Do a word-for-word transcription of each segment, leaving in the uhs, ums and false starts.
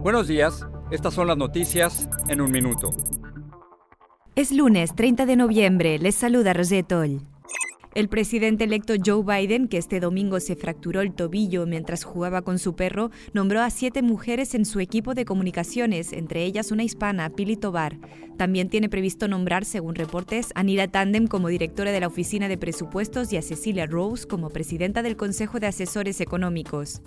Buenos días, estas son las noticias en un minuto. Es lunes treinta de noviembre, les saluda Rosette Oll. El presidente electo Joe Biden, que este domingo se fracturó el tobillo mientras jugaba con su perro, nombró a siete mujeres en su equipo de comunicaciones, entre ellas una hispana, Pili Tobar. También tiene previsto nombrar, según reportes, a Nira Tandem como directora de la Oficina de Presupuestos y a Cecilia Rose como presidenta del Consejo de Asesores Económicos.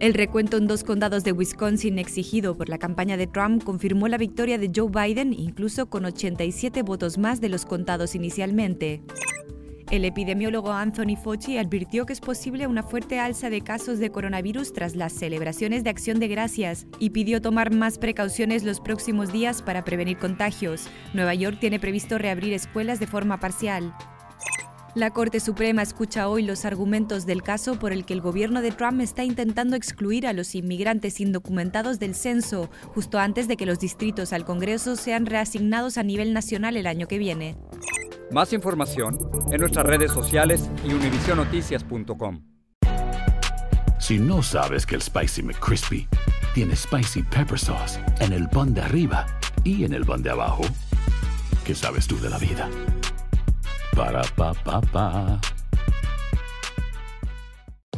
El recuento en dos condados de Wisconsin exigido por la campaña de Trump confirmó la victoria de Joe Biden, incluso con ochenta y siete votos más de los contados inicialmente. El epidemiólogo Anthony Fauci advirtió que es posible una fuerte alza de casos de coronavirus tras las celebraciones de Acción de Gracias y pidió tomar más precauciones los próximos días para prevenir contagios. Nueva York tiene previsto reabrir escuelas de forma parcial. La Corte Suprema escucha hoy los argumentos del caso por el que el gobierno de Trump está intentando excluir a los inmigrantes indocumentados del censo, justo antes de que los distritos al Congreso sean reasignados a nivel nacional el año que viene. Más información en nuestras redes sociales y univision noticias punto com. Si no sabes que el Spicy McCrispy tiene Spicy Pepper Sauce en el pan de arriba y en el pan de abajo, ¿qué sabes tú de la vida? Para pa pa pa.